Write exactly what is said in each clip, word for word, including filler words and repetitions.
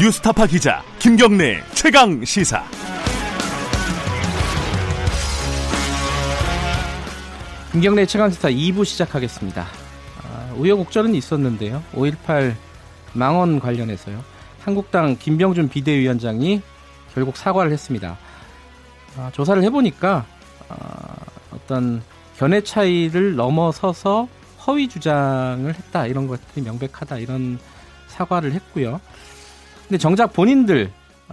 뉴스타파 기자 김경래 최강시사. 김경래 최강시사 이 부 시작하겠습니다. 아, 우여곡절은 있었는데요. 오일팔 망언 관련해서요. 한국당 김병준 비대위원장이 결국 사과를 했습니다. 아, 조사를 해보니까 아, 어떤 견해 차이를 넘어서서 허위 주장을 했다, 이런 것들이 명백하다, 이런 사과를 했고요. 근데 정작 본인들,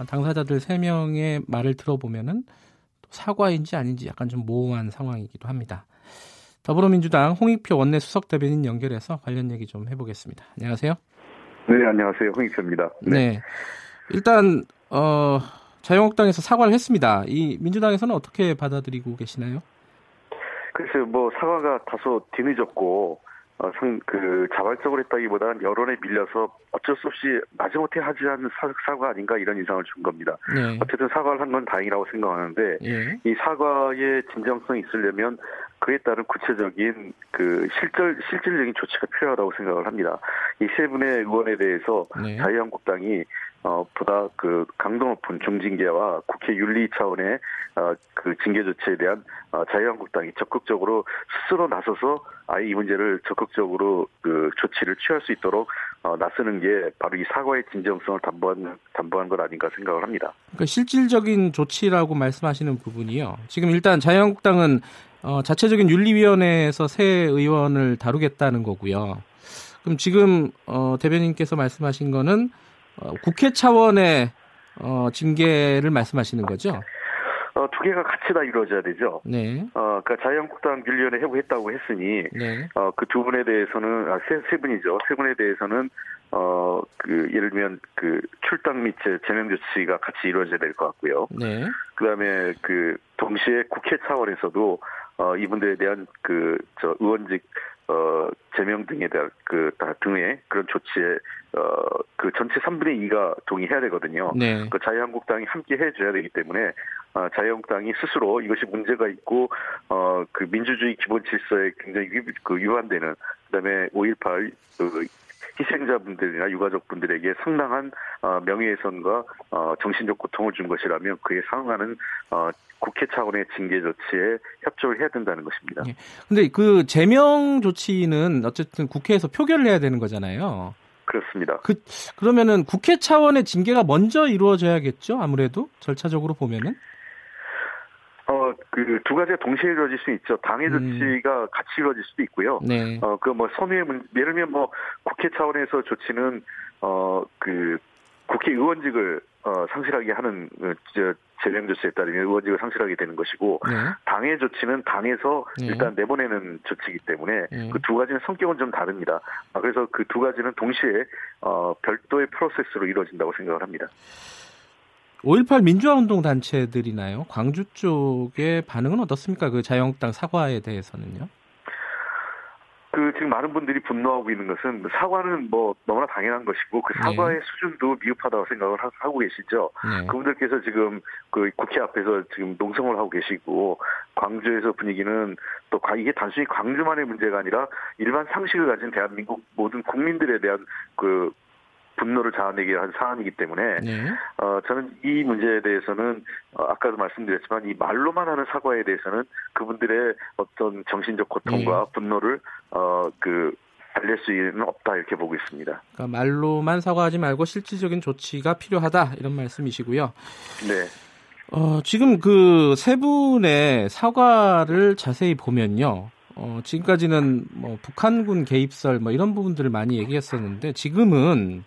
당사자들 세 명의 말을 들어보면은 사과인지 아닌지 약간 좀 모호한 상황이기도 합니다. 더불어민주당 홍익표 원내 수석 대변인 연결해서 관련 얘기 좀 해보겠습니다. 안녕하세요. 네, 안녕하세요. 홍익표입니다. 네. 네. 일단 어, 자유한국당에서 사과를 했습니다. 이 민주당에서는 어떻게 받아들이고 계시나요? 글쎄요, 뭐 사과가 다소 뒤늦었고 어, 상, 그 자발적으로 했다기보다는 여론에 밀려서 어쩔 수 없이 마지못해 하지 않은 사, 사과 아닌가, 이런 인상을 준 겁니다. 네. 어쨌든 사과를 한 건 다행이라고 생각하는데, 네, 이 사과의 진정성이 있으려면 그에 따른 구체적인 그 실질 실질적인 조치가 필요하다고 생각을 합니다. 이 세 분의 의원에 대해서, 네, 자유한국당이 어, 보다 그 강도 높은 중징계와 국회 윤리 차원의 어, 그 징계 조치에 대한 어, 자유한국당이 적극적으로 스스로 나서서 아예 이 문제를 적극적으로 그 조치를 취할 수 있도록 어, 나서는 게 바로 이 사과의 진정성을 담보한 담보한 것 아닌가 생각을 합니다. 그러니까 실질적인 조치라고 말씀하시는 부분이요. 지금 일단 자유한국당은 어, 자체적인 윤리위원회에서 새 의원을 다루겠다는 거고요. 그럼 지금 어, 대변인께서 말씀하신 거는 어, 국회 차원의 어, 징계를 말씀하시는 거죠? 어, 두 개가 같이 다 이루어져야 되죠. 네. 어, 그러니까 자유한국당 윤리위원회 회부했다고 했으니, 네, 어, 그 두 분에 대해서는 아, 세, 세 분이죠. 세 분에 대해서는 어, 그 예를 들면 그 출당 및 제명 조치가 같이 이루어져야 될 것 같고요. 네. 그다음에 그 동시에 국회 차원에서도 어, 이분들에 대한 그 저 의원직 어, 제명 등에 대한 그 다 등의 그런 조치에 어, 그 전체 삼분의 이가 동의해야 되거든요. 네. 그 자유한국당이 함께 해줘야 되기 때문에 어, 자유한국당이 스스로 이것이 문제가 있고 어, 그 민주주의 기본 질서에 굉장히 위, 그 위반되는, 그다음에 오일팔 그, 희생자분들이나 유가족분들에게 상당한 어, 명예훼손과 어, 정신적 고통을 준 것이라면 그에 상응하는 어, 국회 차원의 징계 조치에 협조를 해야 된다는 것입니다. 그런데 예. 그 제명 조치는 어쨌든 국회에서 표결을 해야 되는 거잖아요. 그렇습니다. 그, 그러면은 국회 차원의 징계가 먼저 이루어져야겠죠? 아무래도 절차적으로 보면은? 어, 그, 두 가지가 동시에 이루어질 수 있죠. 당의 조치가 음. 같이 이루어질 수도 있고요. 네. 어, 그 뭐 선의의 문, 예를 들면 뭐 국회 차원에서 조치는, 어, 그, 국회의원직을, 어, 상실하게 하는, 그, 저, 재명 조치에 따르면 의원직을 상실하게 되는 것이고, 네, 당의 조치는 당에서, 네, 일단 내보내는 조치이기 때문에, 네, 그 두 가지는 성격은 좀 다릅니다. 아, 그래서 그 두 가지는 동시에, 어, 별도의 프로세스로 이루어진다고 생각을 합니다. 오일팔 민주화운동 단체들이나요, 광주 쪽의 반응은 어떻습니까? 그 자유한국당 사과에 대해서는요? 그 지금 많은 분들이 분노하고 있는 것은 사과는 뭐 너무나 당연한 것이고 그 사과의, 네, 수준도 미흡하다고 생각을 하고 계시죠. 네. 그분들께서 지금 그 국회 앞에서 지금 농성을 하고 계시고, 광주에서 분위기는 또 이게 단순히 광주만의 문제가 아니라 일반 상식을 가진 대한민국 모든 국민들에 대한 그 분노를 자아내기 위한 사안이기 때문에, 네, 어, 저는 이 문제에 대해서는 어, 아까도 말씀드렸지만 이 말로만 하는 사과에 대해서는 그분들의 어떤 정신적 고통과, 네, 분노를 어, 그 달랠 수는 없다, 이렇게 보고 있습니다. 그러니까 말로만 사과하지 말고 실질적인 조치가 필요하다, 이런 말씀이시고요. 네. 어, 지금 그 세 분의 사과를 자세히 보면요, 어, 지금까지는 뭐 북한군 개입설 뭐 이런 부분들을 많이 얘기했었는데 지금은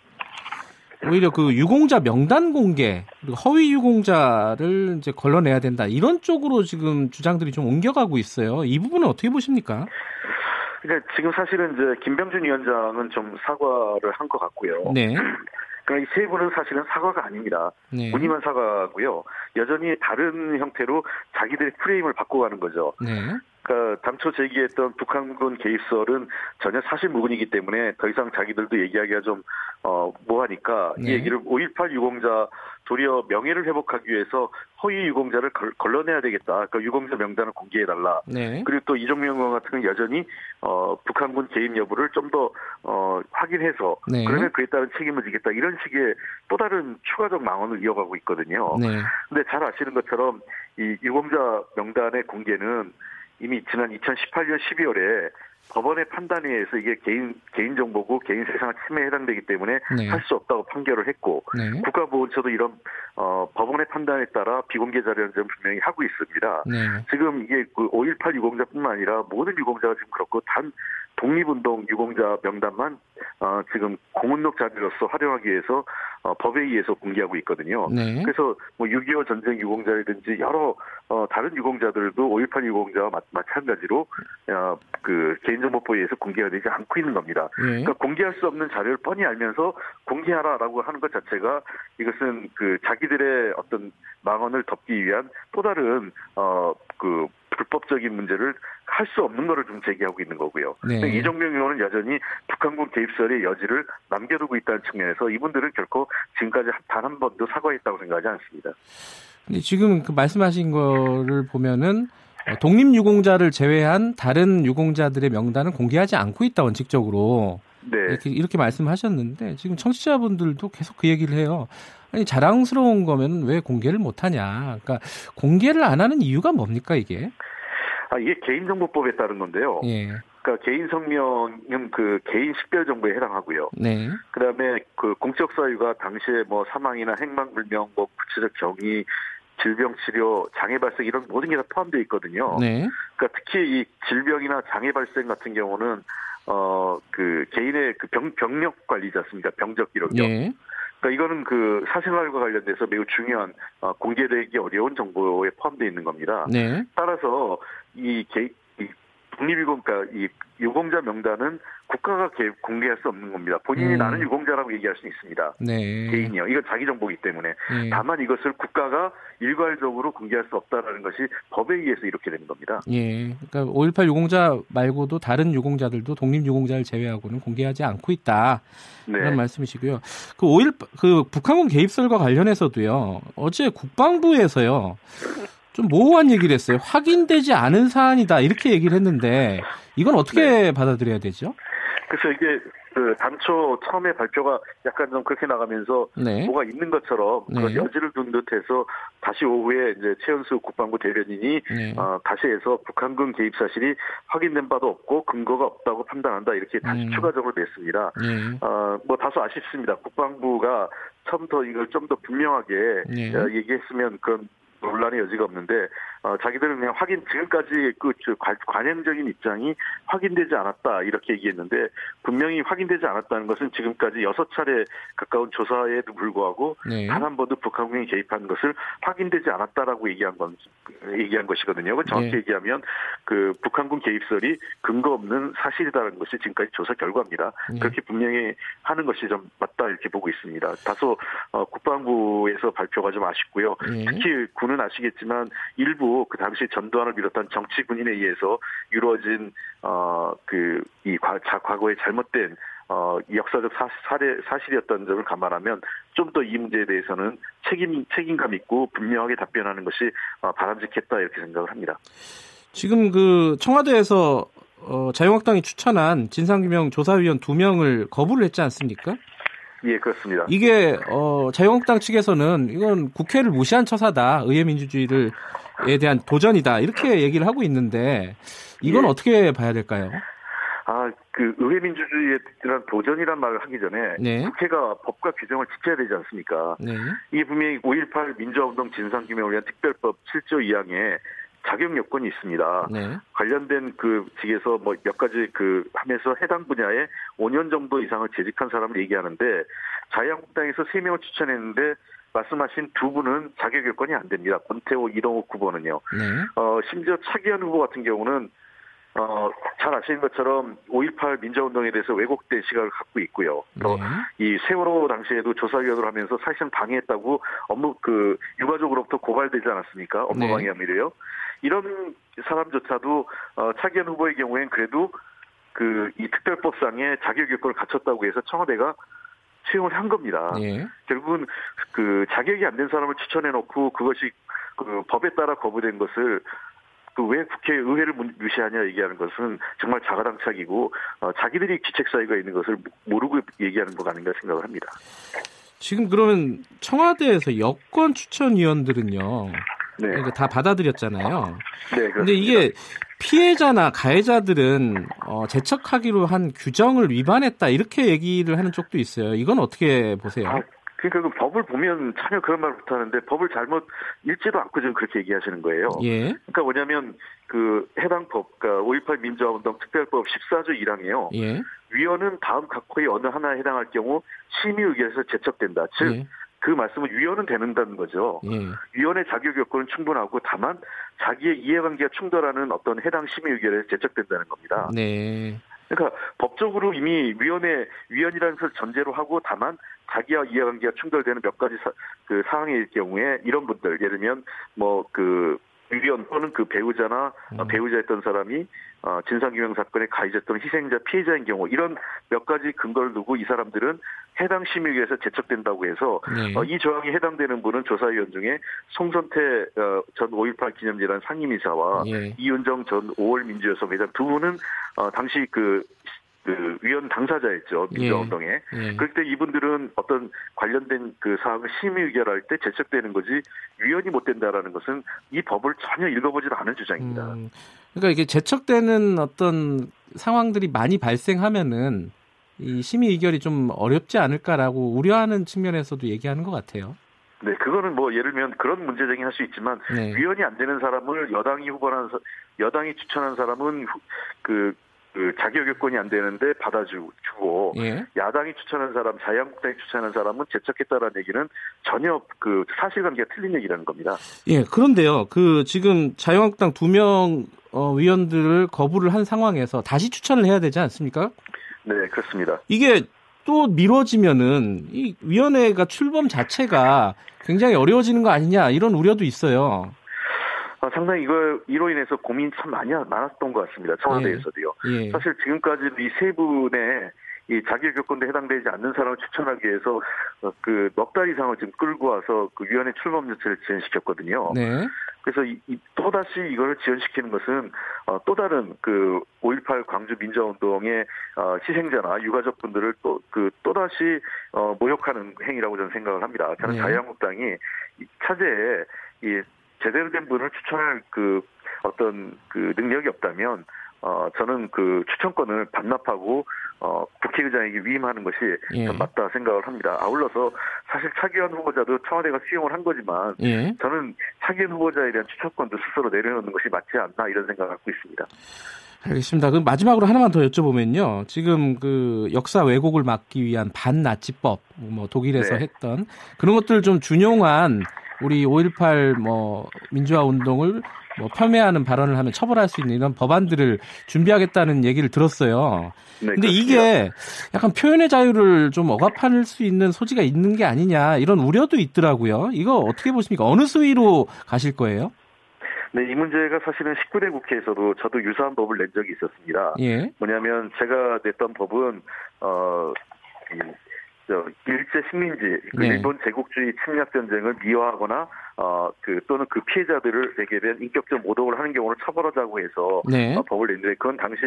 오히려 그 유공자 명단 공개, 그리고 허위 유공자를 이제 걸러내야 된다, 이런 쪽으로 지금 주장들이 좀 옮겨가고 있어요. 이 부분은 어떻게 보십니까? 그러니까 지금 사실은 이제 김병준 위원장은 좀 사과를 한 것 같고요. 네. 그러니까 이 세 분은 사실은 사과가 아닙니다. 네. 무늬만 사과고요. 여전히 다른 형태로 자기들의 프레임을 바꿔가는 거죠. 네. 그러니까 당초 제기했던 북한군 개입설은 전혀 사실무근이기 때문에 더 이상 자기들도 얘기하기가 좀 어, 뭐하니까 네. 이 얘기를 오일팔 유공자 도리어 명예를 회복하기 위해서 허위 유공자를 걸, 걸러내야 되겠다. 그러니까 유공자 명단을 공개해달라. 네. 그리고 또 이종명 의원 같은 경우는 여전히 어, 북한군 개입 여부를 좀 더 어, 확인해서 네. 그러면 그에 따른 책임을 지겠다. 이런 식의 또 다른 추가적 망언을 이어가고 있거든요. 그런데 네. 잘 아시는 것처럼 이 유공자 명단의 공개는 이미 지난 이천십팔년 십이월에 법원의 판단에 의해서 이게 개인, 개인정보고 개인 세상 침해에 해당되기 때문에 네. 할 수 없다고 판결을 했고, 네. 국가보훈처도 이런, 어, 법원의 판단에 따라 비공개 자료는 좀 분명히 하고 있습니다. 네. 지금 이게 그 오일팔 유공자뿐만 아니라 모든 유공자가 지금 그렇고, 단 독립운동 유공자 명단만, 어, 지금 공훈록 자료로서 활용하기 위해서, 어, 법에 의해서 공개하고 있거든요. 네. 그래서 뭐 육이오 전쟁 유공자라든지 여러, 어, 다른 유공자들도 오일팔 유공자와 마, 마찬가지로, 어, 그, 개인정보법에 의해서 공개가 되지 않고 있는 겁니다. 네. 그러니까 공개할 수 없는 자료를 뻔히 알면서 공개하라라고 하는 것 자체가 이것은 그 자기들의 어떤 망언을 덮기 위한 또 다른, 어, 그, 불법적인 문제를 할 수 없는 거를 좀 제기하고 있는 거고요. 네. 이종명 의원은 여전히 북한군 개입설의 여지를 남겨두고 있다는 측면에서 이분들은 결코 지금까지 단 한 번도 사과했다고 생각하지 않습니다. 근데 지금 그 말씀하신 거를 보면은 독립유공자를 제외한 다른 유공자들의 명단은 공개하지 않고 있다, 원칙적으로. 네. 이렇게, 이렇게 말씀하셨는데 지금 청취자분들도 계속 그 얘기를 해요. 아니, 자랑스러운 거면 왜 공개를 못하냐. 그러니까 공개를 안 하는 이유가 뭡니까, 이게? 아, 이게 개인정보법에 따른 건데요. 예. 그러니까 개인 성명은 그 개인 식별 정보에 해당하고요. 네. 그다음에 그 공적 사유가 당시에 뭐 사망이나 행방 불명, 뭐 구체적 경위, 질병 치료, 장애 발생 이런 모든 게 다 포함되어 있거든요. 네. 그러니까 특히 이 질병이나 장애 발생 같은 경우는 어 그 개인의 그 병 병력 관리지 않습니까? 병적 기록이요. 네. 그러니까 이거는 그 사생활과 관련돼서 매우 중요한 어, 공개되기 어려운 정보에 포함되어 있는 겁니다. 네. 따라서 이 개 독립유공, 그러니까 이 유공자 명단은 국가가 공개할 수 없는 겁니다. 본인이 음. 나는 유공자라고 얘기할 수 있습니다. 네. 개인이요. 이건 자기 정보이기 때문에. 네. 다만 이것을 국가가 일괄적으로 공개할 수 없다라는 것이 법에 의해서 이렇게 되는 겁니다. 예. 그러니까 오일팔 유공자 말고도 다른 유공자들도 독립 유공자를 제외하고는 공개하지 않고 있다. 네. 그런 말씀이시고요. 그 오일팔 그 북한군 개입설과 관련해서도요. 어제 국방부에서요. 좀 모호한 얘기를 했어요. 확인되지 않은 사안이다 이렇게 얘기를 했는데 이건 어떻게 네. 받아들여야 되죠? 그래서 이게 그 당초 처음에 발표가 약간 좀 그렇게 나가면서 네. 뭐가 있는 것처럼 그런 네. 여지를 둔 듯해서 다시 오후에 이제 최은수 국방부 대변인이 네. 어, 다시 해서 북한군 개입 사실이 확인된 바도 없고 근거가 없다고 판단한다 이렇게 다시 음. 추가적으로 냈습니다. 네. 어, 뭐 다소 아쉽습니다. 국방부가 처음부터 이걸 좀 더 분명하게 네. 어, 얘기했으면 그런. 논란의 여지가 없는데 어, 자기들은 그냥 확인 지금까지 그 관행적인 입장이 확인되지 않았다 이렇게 얘기했는데 분명히 확인되지 않았다는 것은 지금까지 여섯 차례 가까운 조사에도 불구하고 네. 단 한 번도 북한군이 개입한 것을 확인되지 않았다라고 얘기한 건 얘기한 것이거든요. 정확히 네. 얘기하면 그 북한군 개입설이 근거 없는 사실이라는 것이 지금까지 조사 결과입니다. 네. 그렇게 분명히 하는 것이 좀 맞다 이렇게 보고 있습니다. 다소 어, 국방부에서 발표가 좀 아쉽고요. 네. 특히 군 는 아시겠지만 일부 그 당시 전두환을 비롯한 정치 군인에 의해서 이루어진 어 그 이 과거의 잘못된 어 역사적 사, 사례 사실이었다는 점을 감안하면 좀 더 이 문제에 대해서는 책임 책임감 있고 분명하게 답변하는 것이 어, 바람직했다 이렇게 생각을 합니다. 지금 그 청와대에서 어, 자유한국당이 추천한 진상규명 조사위원 두 명을 거부를 했지 않습니까? 예, 그렇습니다. 이게 어, 자유한국당 측에서는 이건 국회를 무시한 처사다, 의회 민주주의를 에 대한 도전이다 이렇게 얘기를 하고 있는데 이건 예. 어떻게 봐야 될까요? 아, 그 의회 민주주의에 대한 도전이란 말을 하기 전에 네. 국회가 법과 규정을 지켜야 되지 않습니까? 네. 이게 분명히 오일팔 민주화운동 진상규명을 위한 특별법 칠조 이항에 자격 요건이 있습니다. 네. 관련된 그 직에서 뭐 몇 가지 그 하면서 해당 분야에 오 년 정도 이상을 재직한 사람을 얘기하는데 자유한국당에서 세 명을 추천했는데 말씀하신 두 분은 자격 요건이 안 됩니다. 권태호, 이동욱 후보는요. 네. 어, 심지어 차기현 후보 같은 경우는 어, 잘 아시는 것처럼 오일팔 민주화운동에 대해서 왜곡된 시각을 갖고 있고요. 또 이 네. 세월호 당시에도 조사위원을 하면서 사실상 방해했다고 업무 그 유가족으로부터 고발되지 않았습니까? 업무 네. 방해 혐의로요. 이런 사람조차도 어, 차기현 후보의 경우에는 그래도 그 이 특별법상의 자격 요건을 갖췄다고 해서 청와대가 채용을 한 겁니다. 예. 결국은 그 자격이 안 된 사람을 추천해놓고 그것이 그 법에 따라 거부된 것을 그 왜 국회 의회를 무시하냐 얘기하는 것은 정말 자가당착이고 어, 자기들이 기책 사유가 있는 것을 모르고 얘기하는 것 아닌가 생각을 합니다. 지금 그러면 청와대에서 여권 추천위원들은요. 네. 그러니까 다 받아들였잖아요. 네, 그런데 이게 피해자나 가해자들은 어, 재척하기로 한 규정을 위반했다 이렇게 얘기를 하는 쪽도 있어요. 이건 어떻게 보세요? 아, 그러니까 그 법을 보면 전혀 그런 말을 못하는데 법을 잘못 읽지도 않고 지금 그렇게 얘기하시는 거예요. 예. 그러니까 뭐냐면 그 해당 법, 그러니까 오일팔 민주화운동 특별법 십사조 일항이에요. 예. 위원은 다음 각 호의 어느 하나에 해당할 경우 심의 의결에서 재척된다. 즉 예. 그 말씀은 위원은 되는다는 거죠. 예. 위원의 자격 요건은 충분하고 다만 자기의 이해관계가 충돌하는 어떤 해당 심의 의결에서 제척된다는 겁니다. 네. 그러니까 법적으로 이미 위원의 위원이라는 것을 전제로 하고 다만 자기와 이해관계가 충돌되는 몇 가지 사, 그 사항일 경우에 이런 분들 예를 들면 뭐 그 위원 또는 그 배우자나 음. 배우자였던 사람이 어, 진상규명 사건의 가해자 또는 희생자, 피해자인 경우 이런 몇 가지 근거를 두고 이 사람들은 해당 심의위에서 제척된다고 해서 네. 어, 이 조항이 해당되는 분은 조사위원 중에 송선태 어, 전 오일팔 기념재단 상임이사와 네. 이윤정 전 오월 민주여성 회장 두 분은 어, 당시 그, 그 위원 당사자였죠. 민주화운동에. 네. 네. 그럴 때 이분들은 어떤 관련된 그 사항을 심의의결할 때 제척되는 거지 위원이 못 된다라는 것은 이 법을 전혀 읽어보지도 않은 주장입니다. 음, 그러니까 이게 제척되는 어떤 상황들이 많이 발생하면은 이 심의 의결이 좀 어렵지 않을까라고 우려하는 측면에서도 얘기하는 것 같아요. 네, 그거는 뭐 예를 들면 그런 문제 제기는 할 수 있지만 네. 위원이 안 되는 사람을 여당이 후보한 여당이 추천한 사람은 그, 그 자격 요건이 안 되는데 받아주고 예. 야당이 추천한 사람, 자유한국당이 추천한 사람은 제척했다라는 얘기는 전혀 그 사실관계가 틀린 얘기라는 겁니다. 예, 그런데요, 그 지금 자유한국당 두 명 어, 위원들을 거부를 한 상황에서 다시 추천을 해야 되지 않습니까? 네, 그렇습니다. 이게 또 미뤄지면은 이 위원회가 출범 자체가 굉장히 어려워지는 거 아니냐 이런 우려도 있어요. 아, 상당히 이걸 이로 인해서 고민이 참 많이 많았던 것 같습니다. 청와대에서도요. 예, 예. 사실 지금까지도 이 세 분의 이 자격 요건에 해당되지 않는 사람을 추천하기 위해서 그 넉 달 이상을 지금 끌고 와서 그 위원회 출범 요체를 진행시켰거든요. 네. 그래서 이, 이, 또다시 이걸 지연시키는 것은 어, 또 다른 그 오일팔 광주 민주화운동의 어, 희생자나 유가족분들을 또 그 또다시 어, 모욕하는 행위라고 저는 생각을 합니다. 저는 네. 자유한국당이 이 차제에 이 제대로 된 분을 추천할 그 어떤 그 능력이 없다면 어, 저는 그 추천권을 반납하고 어, 국회의장에게 위임하는 것이 예. 맞다 생각을 합니다. 아울러서 사실 차기현 후보자도 청와대가 수용을 한 거지만 예. 저는 차기현 후보자에 대한 추천권도 스스로 내려놓는 것이 맞지 않나 이런 생각을 갖고 있습니다. 알겠습니다. 그럼 마지막으로 하나만 더 여쭤보면요. 지금 그 역사 왜곡을 막기 위한 반나치법, 뭐 독일에서 네. 했던 그런 것들을 좀 준용한 우리 오일팔 뭐 민주화 운동을 뭐 폄훼하는 발언을 하면 처벌할 수 있는 이런 법안들을 준비하겠다는 얘기를 들었어요. 그런데 네, 이게 약간 표현의 자유를 좀 억압할 수 있는 소지가 있는 게 아니냐 이런 우려도 있더라고요. 이거 어떻게 보십니까? 어느 수위로 가실 거예요? 네, 이 문제가 사실은 십구 대 국회에서도 저도 유사한 법을 낸 적이 있었습니다. 예. 뭐냐면 제가 냈던 법은 어. 일제 식민지, 그 네. 일본 제국주의 침략 전쟁을 미화하거나 어, 그 또는 그 피해자들에게 대한 인격적 모독을 하는 경우를 처벌하자고 해서 네. 어, 법을 냈는데 그건 당시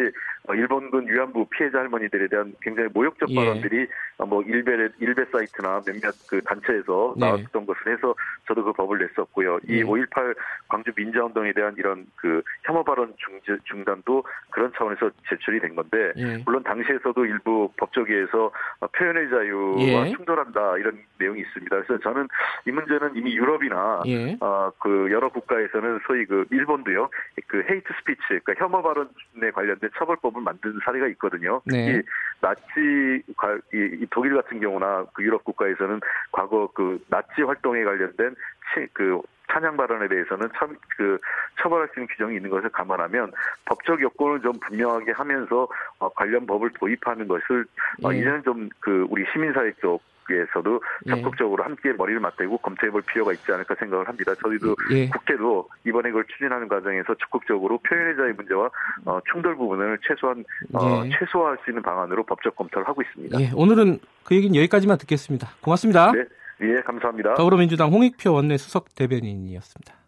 일본군 위안부 피해자 할머니들에 대한 굉장히 모욕적 예. 발언들이 어, 뭐 일베 일베 사이트나 몇몇 그 단체에서 나왔던 네. 것을 해서 저도 그 법을 냈었고요. 이 네. 오일팔 광주 민주화운동에 대한 이런 그 혐오 발언 중지, 중단도 그런 차원에서 제출이 된 건데 네. 물론 당시에서도 일부 법조계에서 어, 표현의 자유와 예. 충돌한다 이런 내용이 있습니다. 그래서 저는 이 문제는 이미 유럽이나 예. 어, 그 여러 국가에서는 소위 그 일본도요, 그 헤이트 스피치, 그러니까 혐오 발언에 관련된 처벌법을 만든 사례가 있거든요. 네. 이 나치, 이 독일 같은 경우나 그 유럽 국가에서는 과거 그 나치 활동에 관련된 치, 그 찬양 발언에 대해서는 참 그 처벌할 수 있는 규정이 있는 것을 감안하면 법적 요건을 좀 분명하게 하면서 어, 관련 법을 도입하는 것을 예. 어, 이제는 좀 그 우리 시민사회 쪽 에서도 적극적으로 예. 함께 머리를 맞대고 검토해볼 필요가 있지 않을까 생각을 합니다. 저희도 예. 국회도 이번에 그걸 추진하는 과정에서 적극적으로 표현의 자유 문제와 어, 충돌 부분을 최소한 어, 예. 최소화할 수 있는 방안으로 법적 검토를 하고 있습니다. 예. 오늘은 그 얘기는 여기까지만 듣겠습니다. 고맙습니다. 네, 예, 감사합니다. 더불어민주당 홍익표 원내 수석 대변인이었습니다.